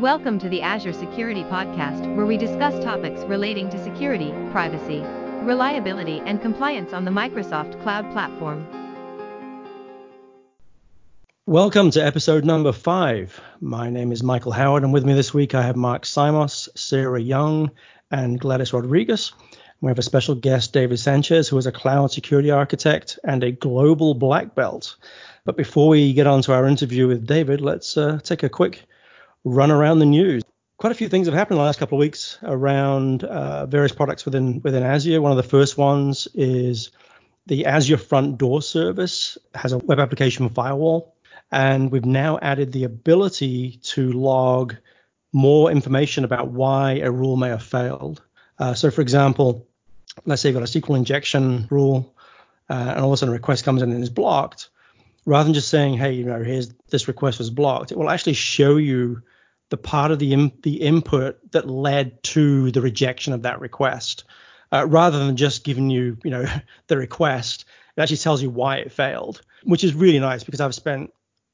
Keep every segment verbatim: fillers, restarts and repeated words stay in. Welcome to the Azure Security Podcast, where we discuss topics relating to security, privacy, reliability, and compliance on the Microsoft Cloud Platform. Welcome to episode number five. My name is Michael Howard, and with me this week I have Mark Simos, Sarah Young, and Gladys Rodriguez. We have a special guest, David Sanchez, who is a cloud security architect and a global black belt. But before we get on to our interview with David, let's uh, take a quick run around the news. Quite a few things have happened in the last couple of weeks around uh, various products within within Azure. One of the first ones is the Azure Front Door service. It has a web application firewall, and we've now added the ability to log more information about why a rule may have failed. Uh, so, for example, let's say you've got a S Q L injection rule, uh, and all of a sudden a request comes in and is blocked. Rather than just saying, hey, you know, here's this request was blocked, it will actually show you the part of the in, the input that led to the rejection of that request. Uh, rather than just giving you, you know, the request, it actually tells you why it failed, which is really nice because I've spent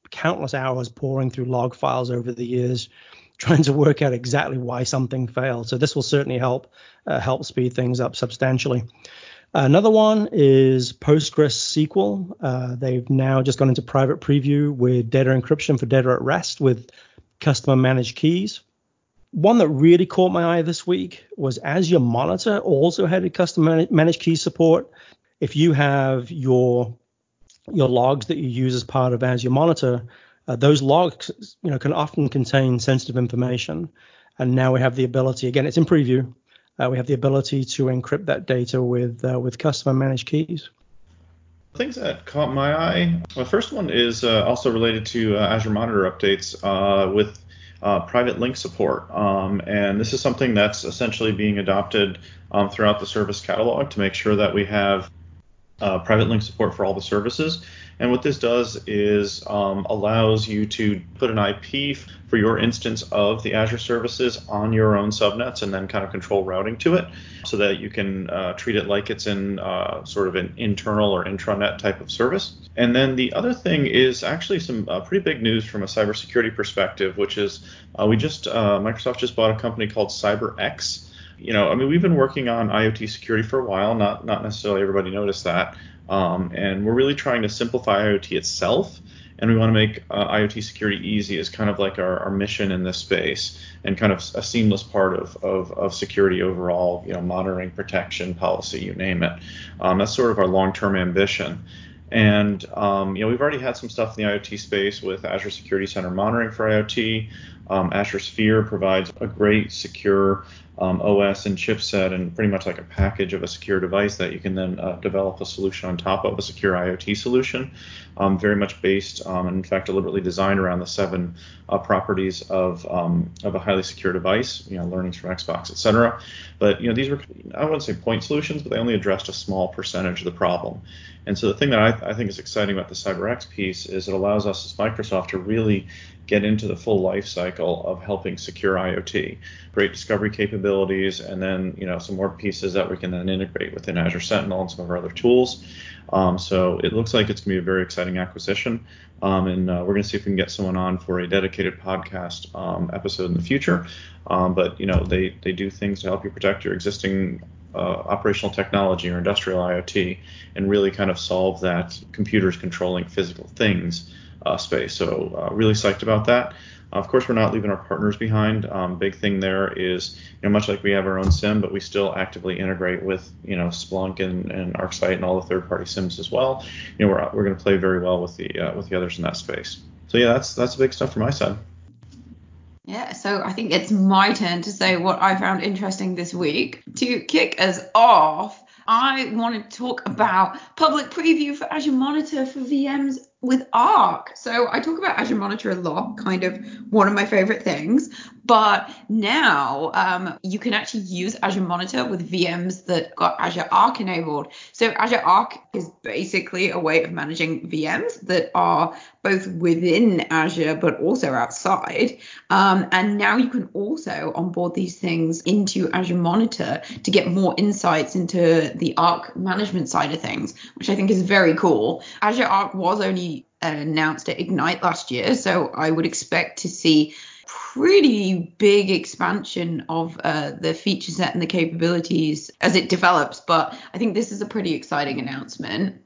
countless hours pouring through log files over the years trying to work out exactly why something failed. So this will certainly help uh, help speed things up substantially. Another one is PostgreSQL. Uh, they've now just gone into private preview with data encryption for data at rest with customer managed keys. One that really caught my eye this week was Azure Monitor also had a customer managed key support. If you have your your logs that you use as part of Azure Monitor, uh, those logs, you know, can often contain sensitive information. And now we have the ability, again, it's in preview. Uh, we have the ability to encrypt that data with uh, with customer managed keys. Things that caught my eye. The first one is uh, also related to uh, Azure Monitor updates uh, with uh, private link support. Um, and this is something that's essentially being adopted um, throughout the service catalog to make sure that we have uh, private link support for all the services. And what this does is um, allows you to put an I P for your instance of the Azure services on your own subnets and then kind of control routing to it so that you can uh, treat it like it's in uh, sort of an internal or intranet type of service. And then the other thing is actually some uh, pretty big news from a cybersecurity perspective, which is uh, we just uh, Microsoft just bought a company called CyberX. You know, I mean, we've been working on IoT security for a while. Not not necessarily everybody noticed that. Um, and we're really trying to simplify IoT itself, and we want to make uh, IoT security easy as kind of like our, our mission in this space, and kind of a seamless part of, of, of security overall, you know, monitoring, protection, policy, you name it. Um, that's sort of our long-term ambition. And, um, you know, we've already had some stuff in the IoT space with Azure Security Center monitoring for IoT. Um, Azure Sphere provides a great secure um, O S and chipset and pretty much like a package of a secure device that you can then uh, develop a solution on top of a secure IoT solution, um, very much based um, and in fact deliberately designed around the seven uh, properties of um, of a highly secure device, you know, learnings from Xbox, et cetera. But, you know, these were, I wouldn't say point solutions, but they only addressed a small percentage of the problem. And so the thing that I, th- I think is exciting about the CyberX piece is it allows us as Microsoft to really get into the full life cycle of helping secure IoT, great discovery capabilities, and then, you know, some more pieces that we can then integrate within Azure Sentinel and some of our other tools. Um, so it looks like it's going to be a very exciting acquisition, um, and uh, we're going to see if we can get someone on for a dedicated podcast um, episode in the future. Um, but, you know, they, they do things to help you protect your existing uh, operational technology or industrial IoT and really kind of solve that computers controlling physical things Uh, space. So uh, really psyched about that. Uh, of course, we're not leaving our partners behind. Um, big thing there is, you know, much like we have our own SIM, but we still actively integrate with, you know, Splunk and, and ArcSight and all the third-party SIMs as well. You know, we're we're going to play very well with the uh, with the others in that space. So yeah, that's that's the big stuff from my side. Yeah, so I think it's my turn to say what I found interesting this week. To kick us off, I want to talk about public preview for Azure Monitor for V Ms with Arc. So I talk about Azure Monitor a lot, kind of one of my favorite things. But now um, you can actually use Azure Monitor with V Ms that got Azure Arc enabled. So Azure Arc is basically a way of managing V Ms that are both within Azure but also outside. Um, and now you can also onboard these things into Azure Monitor to get more insights into the Arc management side of things, which I think is very cool. Azure Arc was only announced at Ignite last year, so I would expect to see pretty big expansion of uh, the feature set and the capabilities as it develops. But I think this is a pretty exciting announcement.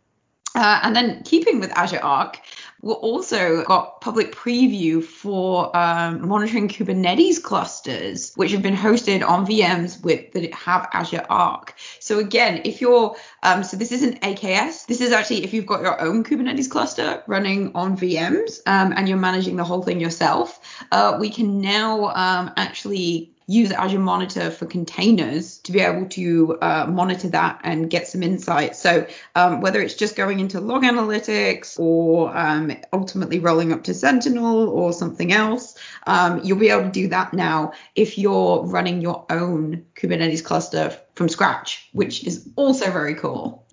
Uh, and then keeping with Azure Arc, we've also got public preview for um, monitoring Kubernetes clusters, which have been hosted on V Ms with that have Azure Arc. So again, if you're, um, so this isn't A K S. This is actually if you've got your own Kubernetes cluster running on V Ms um, and you're managing the whole thing yourself, uh, we can now um, actually use Azure Monitor for containers to be able to uh, monitor that and get some insights. So um, whether it's just going into log analytics or um, ultimately rolling up to Sentinel or something else, um, you'll be able to do that now if you're running your own Kubernetes cluster from scratch, which is also very cool.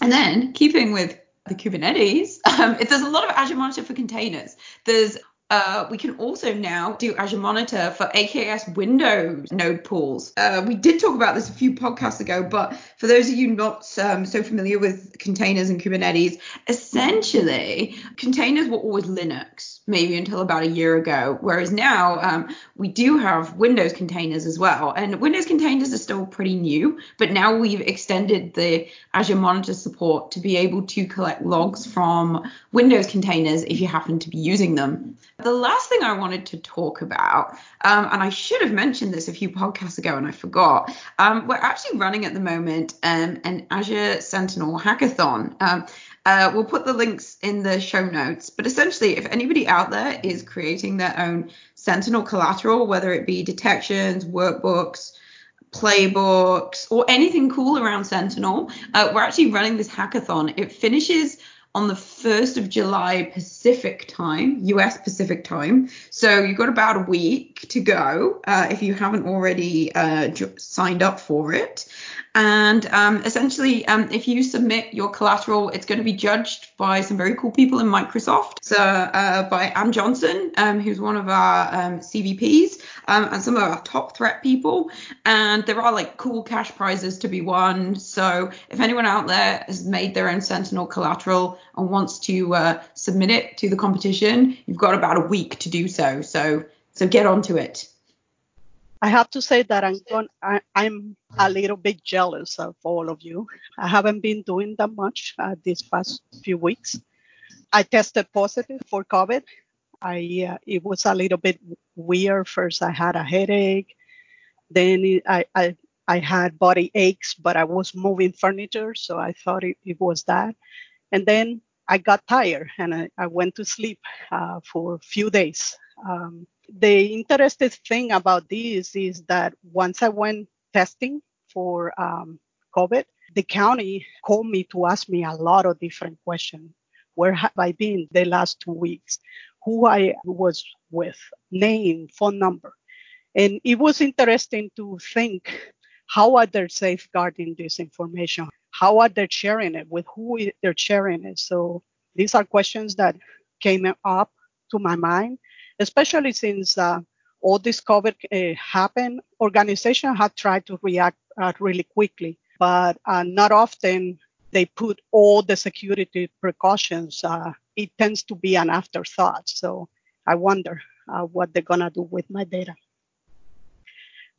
And then keeping with the Kubernetes, um, it, there's a lot of Azure Monitor for containers. There's Uh, we can also now do Azure Monitor for A K S Windows node pools. Uh, we did talk about this a few podcasts ago, but for those of you not um, so familiar with containers and Kubernetes, essentially containers were always Linux, maybe until about a year ago, whereas now um, we do have Windows containers as well. And Windows containers are still pretty new, but now we've extended the Azure Monitor support to be able to collect logs from Windows containers if you happen to be using them. The last thing I wanted to talk about, um, and I should have mentioned this a few podcasts ago and I forgot, um, we're actually running at the moment um, an Azure Sentinel hackathon. Um, uh, we'll put the links in the show notes, but essentially if anybody out there is creating their own Sentinel collateral, whether it be detections, workbooks, playbooks, or anything cool around Sentinel, uh, we're actually running this hackathon. It finishes on the first of July Pacific time, U S Pacific time. So you've got about a week to go uh, if you haven't already uh, j- signed up for it. And um, essentially, um, if you submit your collateral, it's going to be judged by some very cool people in Microsoft. So uh, by Ann Johnson, um, who's one of our um, C V Ps um, and some of our top threat people. And there are like cool cash prizes to be won. So if anyone out there has made their own Sentinel collateral and wants to uh, submit it to the competition, you've got about a week to do so. So so get onto it. I have to say that I'm going, I, I'm a little bit jealous of all of you. I haven't been doing that much uh, these past few weeks. I tested positive for COVID. I uh, it was a little bit weird. First, I had a headache. Then it, I, I I had body aches, but I was moving furniture, so I thought it, it was that. And then I got tired and I, I went to sleep uh, for a few days. Um, The interesting thing about this is that once I went testing for um, COVID, the county called me to ask me a lot of different questions. Where have I been the last two weeks? Who I was with, name, phone number. And it was interesting to think, how are they safeguarding this information? How are they sharing it? With who they're sharing it? So these are questions that came up to my mind, especially since uh, all this COVID uh, happened. Organizations have tried to react uh, really quickly, but uh, not often they put all the security precautions. Uh, it tends to be an afterthought. So I wonder uh, what they're going to do with my data.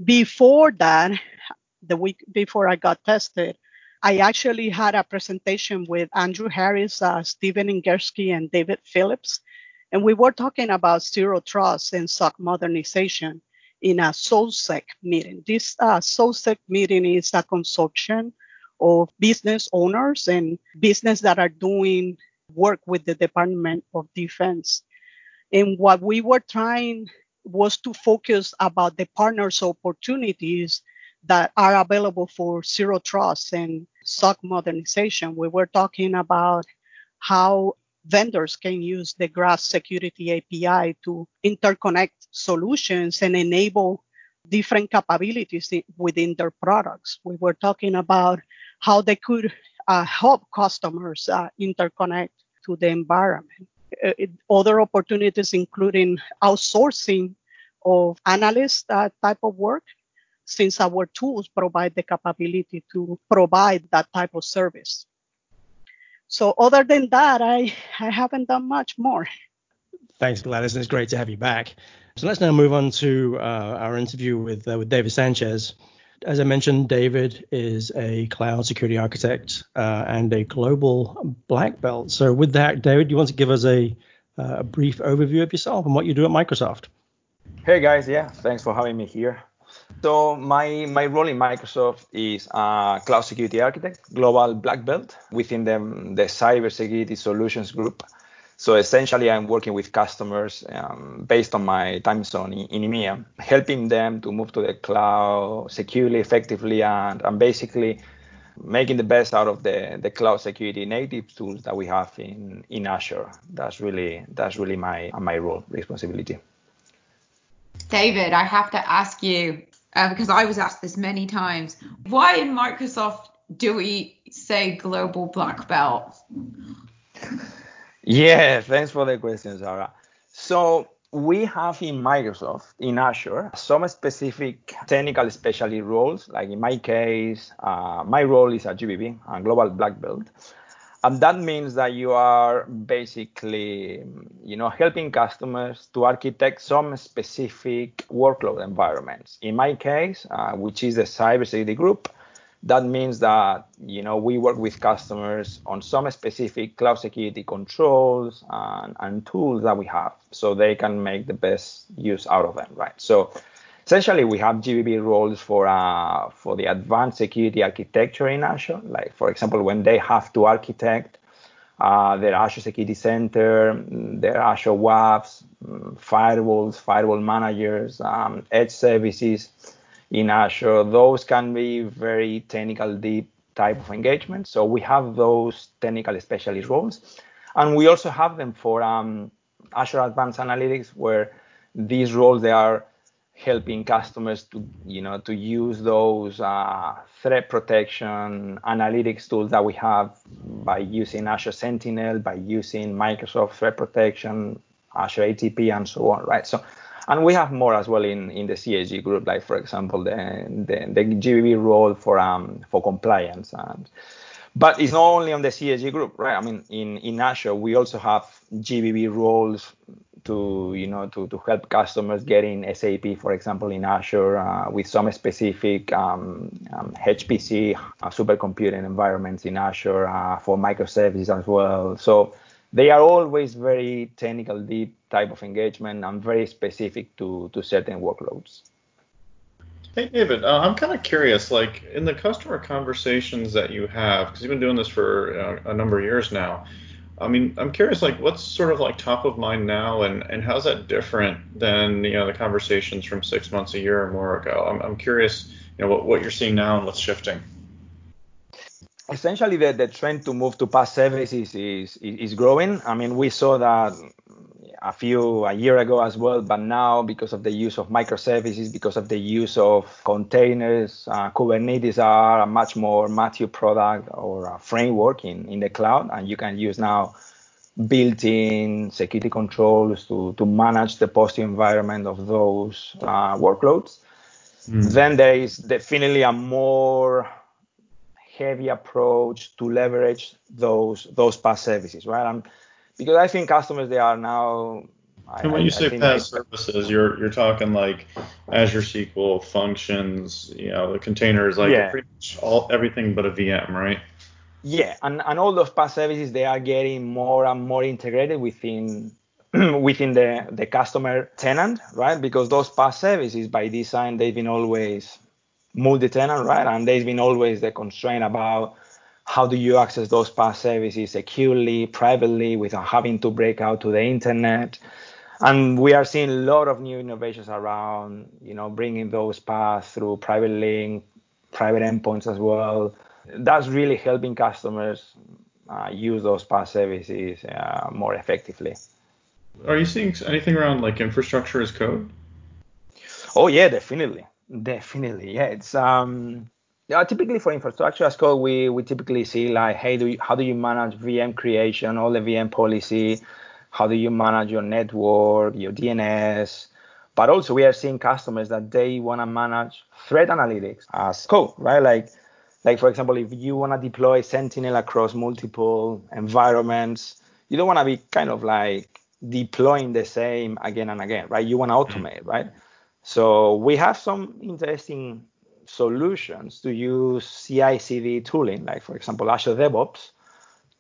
Before that, the week before I got tested, I actually had a presentation with Andrew Harris, uh, Steven Ingersky, and David Phillips. And we were talking about zero trust and S O C modernization in a SOLSEC meeting. This uh, SOLSEC meeting is a consortium of business owners and business that are doing work with the Department of Defense. And what we were trying was to focus about the partners' opportunities that are available for zero trust and S O C modernization. We were talking about how vendors can use the Graph Security A P I to interconnect solutions and enable different capabilities within their products. We were talking about how they could uh, help customers uh, interconnect to the environment. Uh, it, other opportunities including outsourcing of analyst uh, type of work, since our tools provide the capability to provide that type of service. So other than that, I, I haven't done much more. Thanks, Gladys, and it's great to have you back. So let's now move on to uh, our interview with uh, with David Sanchez. As I mentioned, David is a cloud security architect uh, and a global black belt. So with that, David, do you want to give us a, uh, a brief overview of yourself and what you do at Microsoft? Hey, guys. Yeah, thanks for having me here. So my, my role in Microsoft is a cloud security architect, global black belt within the, the cybersecurity solutions group. So essentially, I'm working with customers um, based on my time zone in, in EMEA, helping them to move to the cloud securely, effectively, and, and basically making the best out of the, the cloud security native tools that we have in, in Azure. That's really that's really my my role, responsibility. David, I have to ask you, uh, because I was asked this many times, why in Microsoft do we say global black belt? Yeah, thanks for the question, Sarah. So we have in Microsoft, in Azure, some specific technical specialty roles. Like in my case, uh, my role is a G B B, a global black belt. And that means that you are basically, you know, helping customers to architect some specific workload environments. In my case, uh, which is the cybersecurity group, that means that, you know, we work with customers on some specific cloud security controls and, and tools that we have so they can make the best use out of them, right? So essentially, we have G B B roles for uh, for the advanced security architecture in Azure. Like, for example, when they have to architect uh, their Azure Security Center, their Azure W A Fs, firewalls, firewall managers, um, edge services in Azure, those can be very technical, deep type of engagement. So we have those technical specialist roles. And we also have them for um, Azure Advanced Analytics, where these roles, they are helping customers to, you know, to use those uh, threat protection analytics tools that we have by using Azure Sentinel, by using Microsoft Threat Protection, Azure A T P, and so on, right? So, and we have more as well in, in the C A G group, like, for example, the the, the G B B role for um for compliance. And but it's not only on the C A G group, right? I mean, in, in Azure, we also have G B B roles to, you know, to, to help customers getting S A P, for example, in Azure uh, with some specific um, um, H P C uh, supercomputing environments in Azure uh, for microservices as well. So they are always very technical, deep type of engagement and very specific to, to certain workloads. Hey, David, uh, I'm kind of curious, like in the customer conversations that you have, because you've been doing this for uh, a number of years now, I mean, I'm curious, like, what's sort of like top of mind now, and, and how's that different than, you know, the conversations from six months, a year or more ago? I'm I'm curious, you know, what, what you're seeing now and what's shifting. Essentially, the, the trend to move to PaaS services is, is is growing. I mean, we saw that a few a year ago as well, but now because of the use of microservices, because of the use of containers, uh, Kubernetes are a much more mature product or a framework in, in the cloud, and you can use now built-in security controls to, to manage the posture environment of those uh, workloads. Mm. Then there is definitely a more heavy approach to leverage those those PaaS services, right? And, because I think customers, they are now. And when I, you say PaaS services, you're you're talking like Azure S Q L functions, you know, the containers, like yeah. pretty much all everything but a V M, right? Yeah, and, and all those PaaS services, they are getting more and more integrated within within the, the customer tenant, right? Because those PaaS services, by design, they've been always multi-tenant, right? And there's been always the constraint about how do you access those PaaS services securely, privately, without having to break out to the internet? And we are seeing a lot of new innovations around, you know, bringing those PaaS through private link, private endpoints as well. That's really helping customers uh, use those PaaS services uh, more effectively. Are you seeing anything around like infrastructure as code? Oh yeah, definitely, definitely. Yeah, it's um. Yeah, typically for infrastructure as code, we, we typically see like, hey, do you, how do you manage V M creation, all the V M policy? How do you manage your network, your D N S? But also we are seeing customers that they want to manage threat analytics as code, right? Like, like for example, if you want to deploy Sentinel across multiple environments, you don't want to be kind of like deploying the same again and again, right? You want to automate, mm-hmm. right? So we have some interesting solutions to use C I C D tooling, like, for example, Azure DevOps,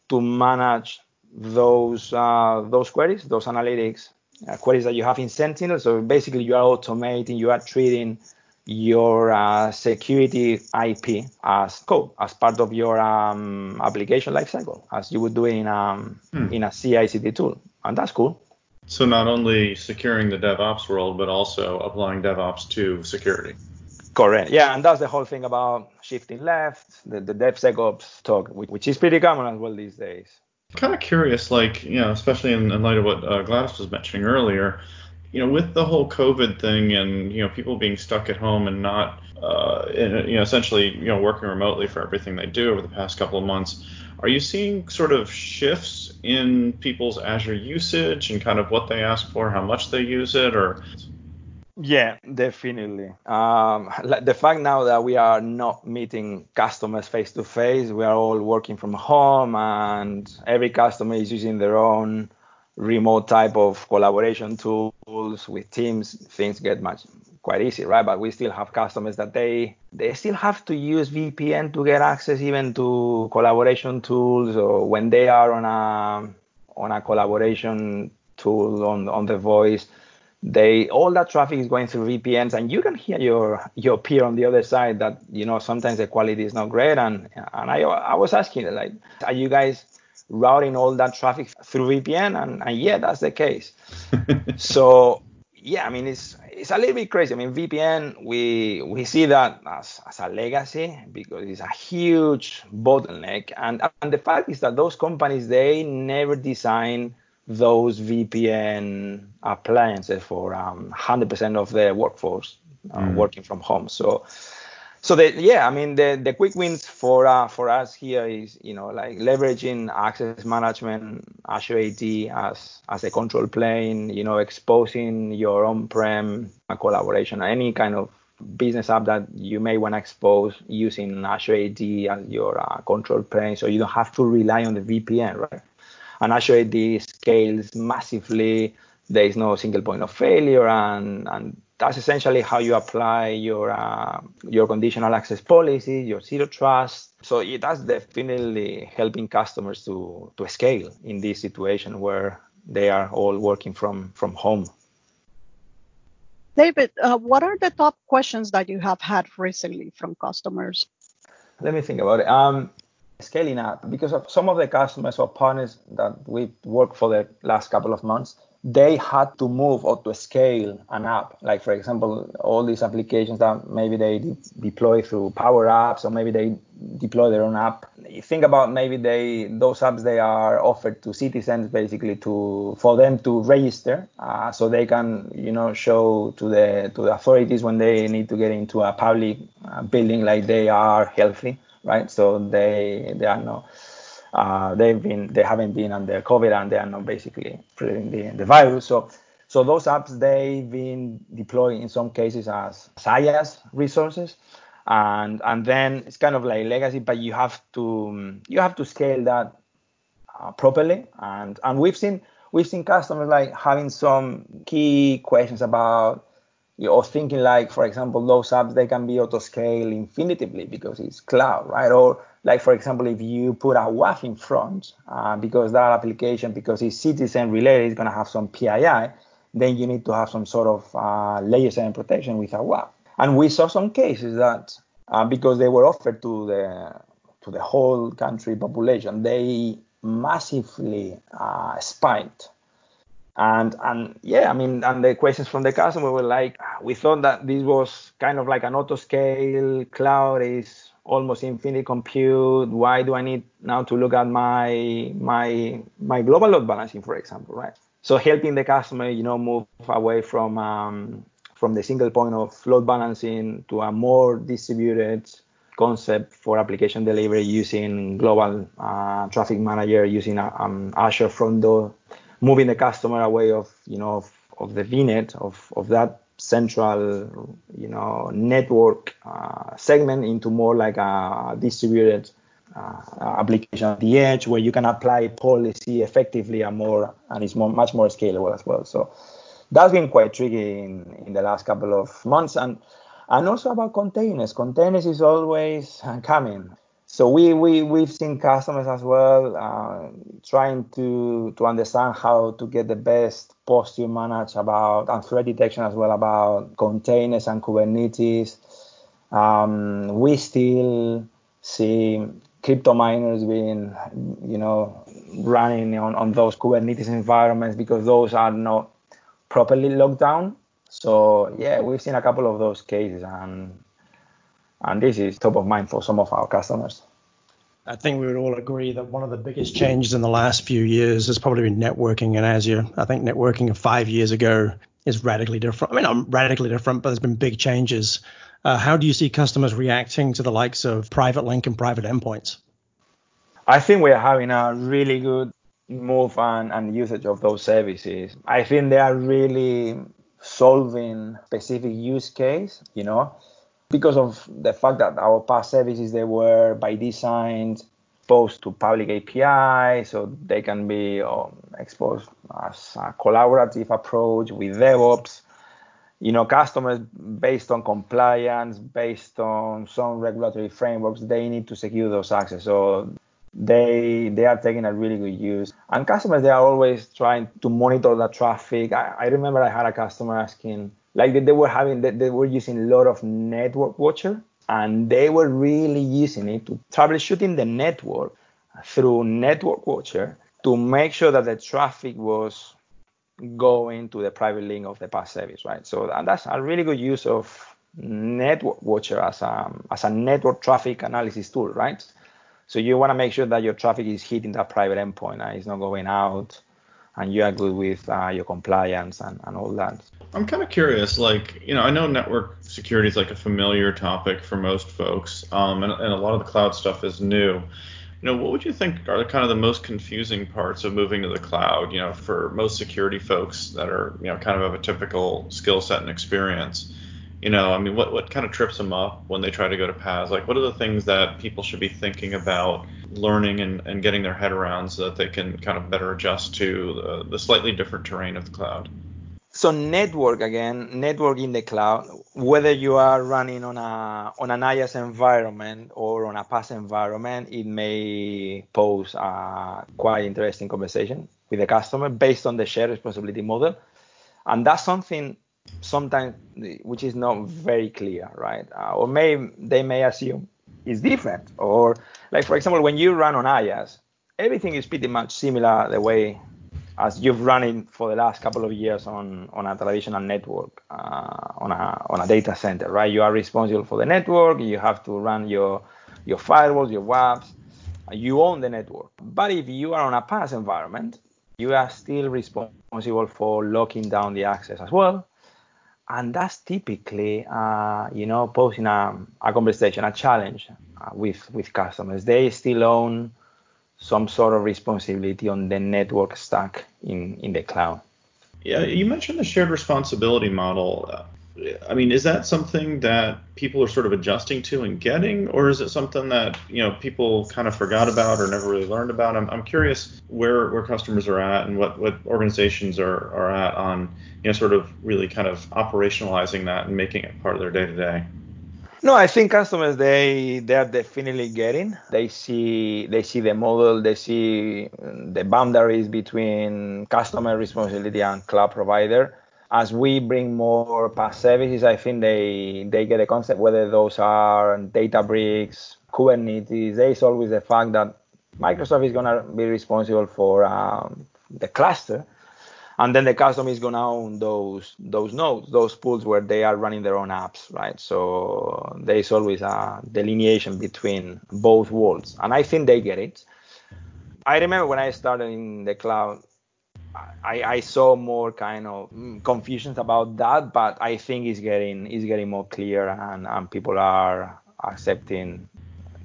to manage those uh, those queries, those analytics, uh, queries that you have in Sentinel. So basically, you are automating, you are treating your uh, security I P as code, as part of your um, application lifecycle, as you would do in um, hmm. in a C I C D tool. And that's cool. So not only securing the DevOps world, but also applying DevOps to security. Correct. Yeah, and that's the whole thing about shifting left, the, the DevSecOps talk, which is pretty common as well these days. Kind of curious, like, you know, especially in, in light of what uh, Gladys was mentioning earlier, you know, with the whole COVID thing and, you know, people being stuck at home and not, uh, in, you know, essentially, you know, working remotely for everything they do over the past couple of months, are you seeing sort of shifts in people's Azure usage and kind of what they ask for, how much they use it, or? Yeah, definitely. Um, the fact now that we are not meeting customers face to face, we are all working from home, and every customer is using their own remote type of collaboration tools with Teams. Things get much quite easy, right? But we still have customers that they they still have to use V P N to get access even to collaboration tools, or when they are on a on a collaboration tool on on the voice. They all that traffic is going through V P Ns, and you can hear your your peer on the other side that, you know, sometimes the quality is not great. And and I I was asking, like, are you guys routing all that traffic through V P N? And, and yeah, that's the case. So yeah, I mean, it's it's a little bit crazy. I mean, V P N, we we see that as, as a legacy because it's a huge bottleneck. And and the fact is that those companies, they never design those V P N appliances for um, one hundred percent of the workforce uh, mm. working from home. So, so the, yeah, I mean, the, the quick wins for uh, for us here is, you know, like leveraging access management, Azure A D as as a control plane, you know, exposing your on-prem collaboration, any kind of business app that you may want to expose using Azure A D as your uh, control plane, so you don't have to rely on the V P N, right? And Azure A D scales massively. There is no single point of failure, and, and that's essentially how you apply your uh, your conditional access policy, your zero trust. So it, that's definitely helping customers to to scale in this situation where they are all working from, from home. David, uh, what are the top questions that you have had recently from customers? Let me think about it. Um, Scaling up, because of some of the customers or partners that we worked for the last couple of months, they had to move or to scale an app. Like, for example, all these applications that maybe they de- deploy through Power Apps, or maybe they deploy their own app. Think about maybe they those apps they are offered to citizens, basically to for them to register, uh, so they can, you know, show to the to the authorities when they need to get into a public uh, building, like they are healthy. Right, so they they are not uh, they've been they haven't been under COVID, and they are not basically spreading the, the virus. So so those apps, they've been deployed in some cases as IaaS resources, and and then it's kind of like legacy, but you have to you have to scale that uh, properly, and and we've seen we've seen customers like having some key questions about. Or thinking like, for example, those apps, they can be auto-scaled infinitively because it's cloud, right? Or like, for example, if you put a W A F in front, uh, because that application, because it's citizen-related, is going to have some P I I, then you need to have some sort of uh, layer seven protection with a W A F. And we saw some cases that, uh, because they were offered to the to the whole country population, they massively uh, spiked. And and yeah, I mean, and the questions from the customer were like, we thought that this was kind of like an auto scale, cloud is almost infinite compute. Why do I need now to look at my my my global load balancing, for example, right? So helping the customer, you know, move away from um, from the single point of load balancing to a more distributed concept for application delivery using global uh, traffic manager, using um, Azure Front Door. Moving the customer away of, you know, of, of the V NET, of, of that central, you know, network uh, segment into more like a distributed uh, application at the edge where you can apply policy effectively and more, and it's more, much more scalable as well. So that's been quite tricky in, in the last couple of months. And and also about containers. Containers is always coming. So we, we, we've seen customers as well uh, trying to, to understand how to get the best posture managed about and threat detection as well about containers and Kubernetes. Um, we still see crypto miners being, you know, running on, on those Kubernetes environments because those are not properly locked down. So, yeah, we've seen a couple of those cases, and And this is top of mind for some of our customers. I think we would all agree that one of the biggest changes in the last few years has probably been networking in Azure. I think networking of five years ago is radically different. I mean, not radically different, but there's been big changes. Uh, how do you see customers reacting to the likes of private link and private endpoints? I think we're having a really good move and, and usage of those services. I think they are really solving specific use case, you know, because of the fact that our PaaS services, they were by design exposed to public A P I, so they can be um, exposed as a collaborative approach with DevOps. You know, customers, based on compliance, based on some regulatory frameworks, they need to secure those access. So they they are taking a really good use. And customers, they are always trying to monitor the traffic. I, I remember I had a customer asking, Like they were having, they were using a lot of Network Watcher, and they were really using it to troubleshooting the network through Network Watcher to make sure that the traffic was going to the private link of the PaaS service, right? So and that's a really good use of Network Watcher as a as a network traffic analysis tool, right? So you want to make sure that your traffic is hitting that private endpoint and it's not going out, and you are good with uh, your compliance and, and all that. I'm kind of curious, like, you know, I know network security is like a familiar topic for most folks, um, and, and a lot of the cloud stuff is new. You know, what would you think are the kind of the most confusing parts of moving to the cloud, you know, for most security folks that are, you know, kind of have a typical skill set and experience? You know, I mean, what, what kind of trips them up when they try to go to PaaS? Like, what are the things that people should be thinking about learning and, and getting their head around so that they can kind of better adjust to the, the slightly different terrain of the cloud? So network, again, network in the cloud, whether you are running on a on an IaaS environment or on a PaaS environment, it may pose a quite interesting conversation with the customer based on the shared responsibility model. And that's something sometimes which is not very clear, right? Uh, or may they may assume it's different. Or like, for example, when you run on IaaS, everything is pretty much similar the way as you've run it for the last couple of years on, on a traditional network, uh, on a on a data center, right? You are responsible for the network. You have to run your your firewalls, your W A Fs. You own the network. But if you are on a PaaS environment, you are still responsible for locking down the access as well. And that's typically, uh, you know, posing a, a conversation, a challenge uh, with with customers. They still own some sort of responsibility on the network stack in, in the cloud. Yeah, you mentioned the shared responsibility model. I mean, is that something that people are sort of adjusting to and getting, or is it something that, you know, people kind of forgot about or never really learned about? I'm, I'm curious where, where customers are at and what, what organizations are, are at on, you know, sort of really kind of operationalizing that and making it part of their day-to-day. No, I think customers, they they are definitely getting. They see they see the model, they see the boundaries between customer responsibility and cloud provider. As we bring more PaaS services, I think they, they get a concept, whether those are Databricks, Kubernetes. There's always the fact that Microsoft is going to be responsible for um, the cluster, and then the customer is going to own those those nodes, those pools where they are running their own apps, right? So there's always a delineation between both worlds, and I think they get it. I remember when I started in the cloud, I, I saw more kind of confusions about that, but I think it's getting it's getting more clear, and, and people are accepting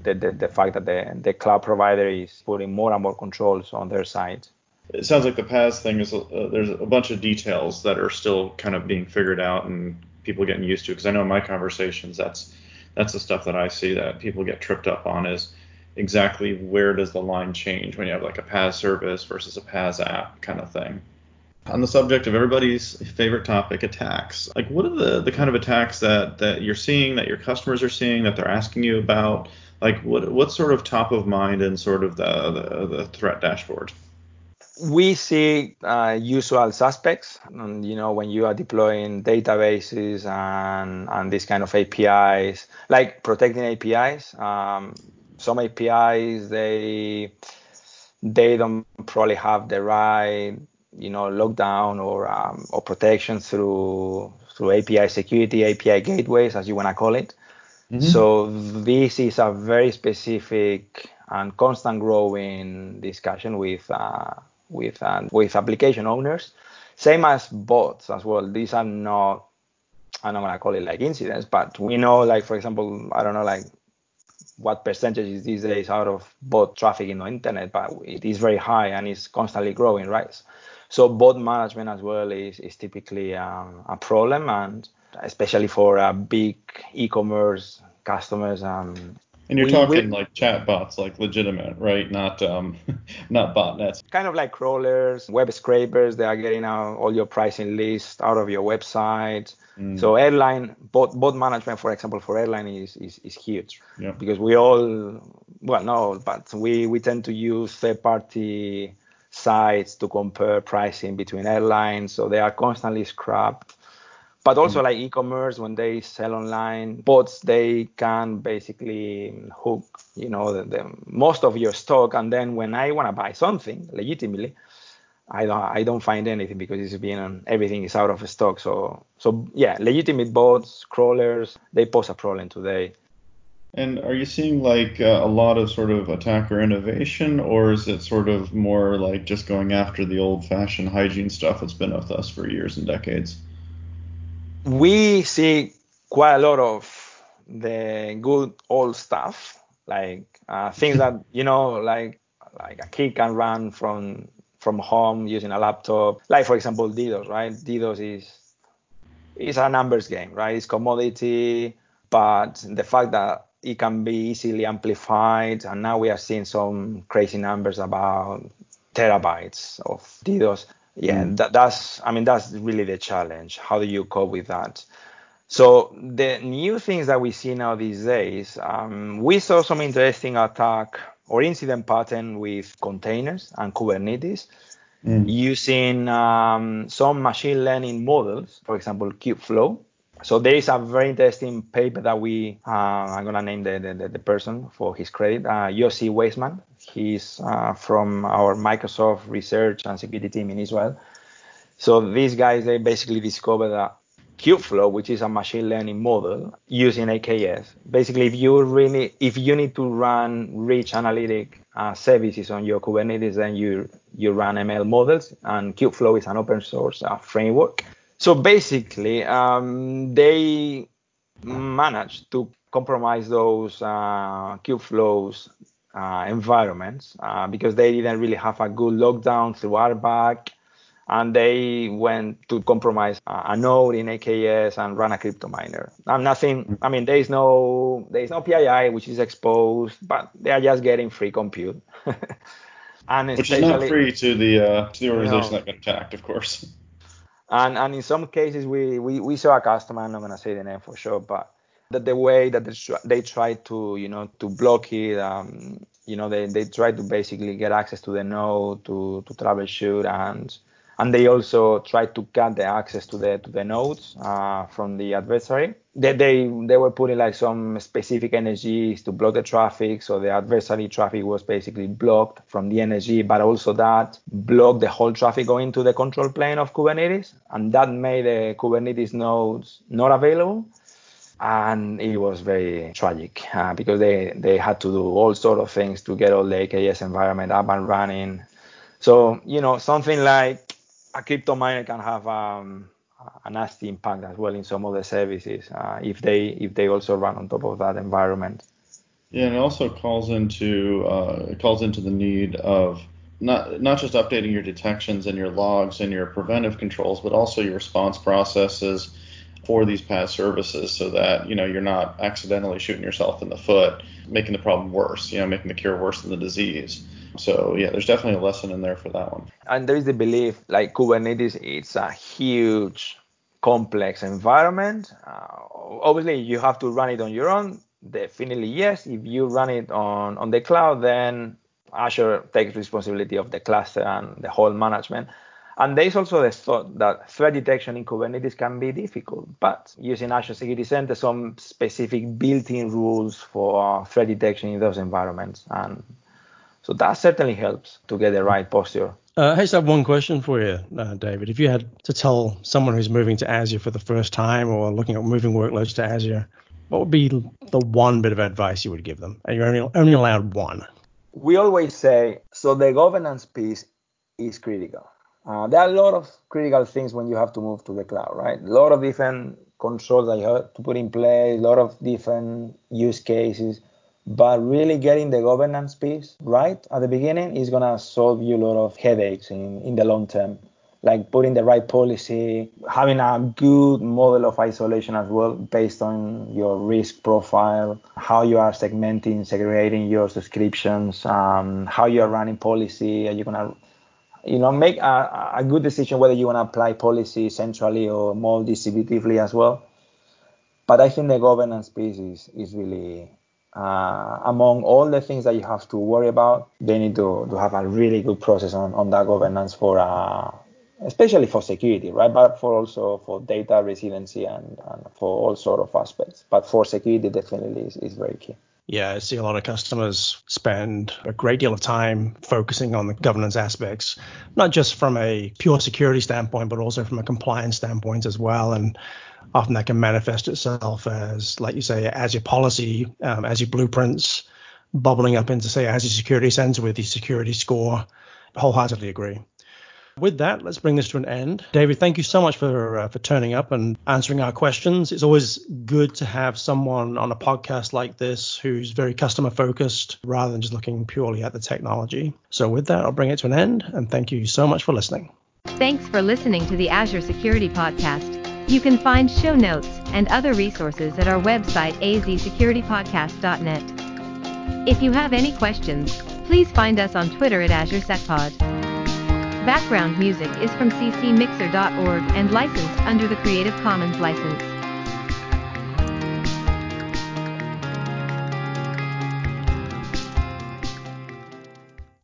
the, the, the fact that the, the cloud provider is putting more and more controls on their side. It sounds like the PaaS thing is uh, there's a bunch of details that are still kind of being figured out and people getting used to. Because I know in my conversations, that's that's the stuff that I see that people get tripped up on is, exactly where does the line change when you have like a PaaS service versus a PaaS app kind of thing. On the subject of everybody's favorite topic, attacks, like what are the, the kind of attacks that, that you're seeing, that your customers are seeing, that they're asking you about? Like what what's sort of top of mind in sort of the, the, the threat dashboard? We see uh, usual suspects, and, you know, when you are deploying databases and, and this kind of A P Is, like protecting A P Is. Um, some A P Is, they they don't probably have the right, you know, lockdown or um, or protection through through A P I security, A P I gateways, as you want to call it. Mm-hmm. So this is a very specific and constant growing discussion with uh, with uh, with application owners. Same as bots as well. These are not, I'm not going to call it like incidents, but we know, like, for example, I don't know, like, what percentage is these days out of bot traffic in the internet, but it is very high and it's constantly growing, right? So bot management as well is, is typically um, a problem, and especially for uh, big e-commerce customers. Um, and you're we, talking we, like chat bots, like legitimate, right? Not um, not botnets. Kind of like crawlers, web scrapers. They are getting uh, all your pricing lists out of your website. Mm. So airline, bot, bot management, for example, for airline is, is, is huge. Yeah. Because we all, well, not all, but we, we tend to use third-party sites to compare pricing between airlines. So they are constantly scrapped. But also mm. like e-commerce, when they sell online, bots, they can basically hook, you know, the, the, most of your stock. And then when I want to buy something legitimately, I don't I don't find anything because it's been everything is out of stock. So so yeah, legitimate bots, crawlers, they pose a problem today. And are you seeing like uh, a lot of sort of attacker innovation, or is it sort of more like just going after the old-fashioned hygiene stuff that's been with us for years and decades? We see quite a lot of the good old stuff, like uh, things that, you know, like like a kid can run from from home using a laptop. Like, for example, DDoS, right? DDoS is is a numbers game, right? It's commodity, but the fact that it can be easily amplified, and now we are seeing some crazy numbers about terabytes of DDoS. Yeah, that, that's, I mean, that's really the challenge. How do you cope with that? So the new things that we see now these days, um, we saw some interesting attack or incident pattern with containers and Kubernetes mm. using um, some machine learning models, for example, Kubeflow. So there is a very interesting paper that we, uh, I'm going to name the, the the person for his credit, uh, Yossi Weisman. He's uh, from our Microsoft research and security team in Israel. So these guys, they basically discovered that Kubeflow, which is a machine learning model using A K S. Basically, if you really, if you need to run rich analytic uh, services on your Kubernetes, then you you run M L models, and Kubeflow is an open source uh, framework. So basically, um, they managed to compromise those uh, Kubeflow's uh, environments uh, because they didn't really have a good lockdown through R B A C, and they went to compromise a, a node in A K S and run a crypto miner. And nothing, I mean, there is no there is no P I I which is exposed, but they are just getting free compute, and which is not free to the uh, to the organization, you know, that got attacked, of course. And and in some cases, we, we, we saw a customer, I'm not going to say the name for sure, but that the way that they, they tried to, you know, to block it, um, you know, they, they tried to basically get access to the node to, to troubleshoot. And and they also tried to cut the access to the to the nodes uh, from the adversary. They, they, they were putting like some specific energies to block the traffic. So the adversary traffic was basically blocked from the energy, but also that blocked the whole traffic going to the control plane of Kubernetes. And that made the Kubernetes nodes not available. And it was very tragic uh, because they, they had to do all sort of things to get all the A K S environment up and running. So, you know, something like a crypto miner can have um, a nasty impact as well in some of the services uh, if they if they also run on top of that environment. Yeah, and it also calls into uh, it calls into the need of not not just updating your detections and your logs and your preventive controls, but also your response processes for these PaaS services so that, you know, you're not accidentally shooting yourself in the foot, making the problem worse, you know, making the cure worse than the disease. So, yeah, there's definitely a lesson in there for that one. And there is the belief, like Kubernetes, it's a huge, complex environment. Uh, obviously, you have to run it on your own. Definitely, yes. If you run it on, on the cloud, then Azure takes responsibility of the cluster and the whole management. And there is also the thought that threat detection in Kubernetes can be difficult, but using Azure Security Center, some specific built-in rules for threat detection in those environments. And so that certainly helps to get the right posture. Uh, I just have one question for you, uh, David. If you had to tell someone who's moving to Azure for the first time or looking at moving workloads to Azure, what would be the one bit of advice you would give them? And you're only, only allowed one. We always say, so the governance piece is critical. Uh, there are a lot of critical things when you have to move to the cloud, right? A lot of different controls that you have to put in place, a lot of different use cases. But really getting the governance piece right at the beginning is going to solve you a lot of headaches in, in the long term, like putting the right policy, having a good model of isolation as well based on your risk profile, how you are segmenting, segregating your subscriptions, um, how you are running policy, are you going to... You know, make a, a good decision whether you want to apply policy centrally or more distributively as well. But I think the governance piece is, is really, uh, among all the things that you have to worry about, they need to, to have a really good process on, on that governance for, uh, especially for security, right? But for also for data residency and, and for all sort of aspects. But for security, definitely is, is very key. Yeah, I see a lot of customers spend a great deal of time focusing on the governance aspects, not just from a pure security standpoint, but also from a compliance standpoint as well. And often that can manifest itself as, like you say, as your policy, um, as your blueprints, bubbling up into, say, Azure Security Center with the security score. Wholeheartedly agree. With that, let's bring this to an end. David, thank you so much for uh, for turning up and answering our questions. It's always good to have someone on a podcast like this who's very customer focused rather than just looking purely at the technology. So with that, I'll bring it to an end. And thank you so much for listening. Thanks for listening to the Azure Security Podcast. You can find show notes and other resources at our website, a z security podcast dot net. If you have any questions, please find us on Twitter at Azure Sec Pod. Background music is from c c mixer dot org and licensed under the Creative Commons license.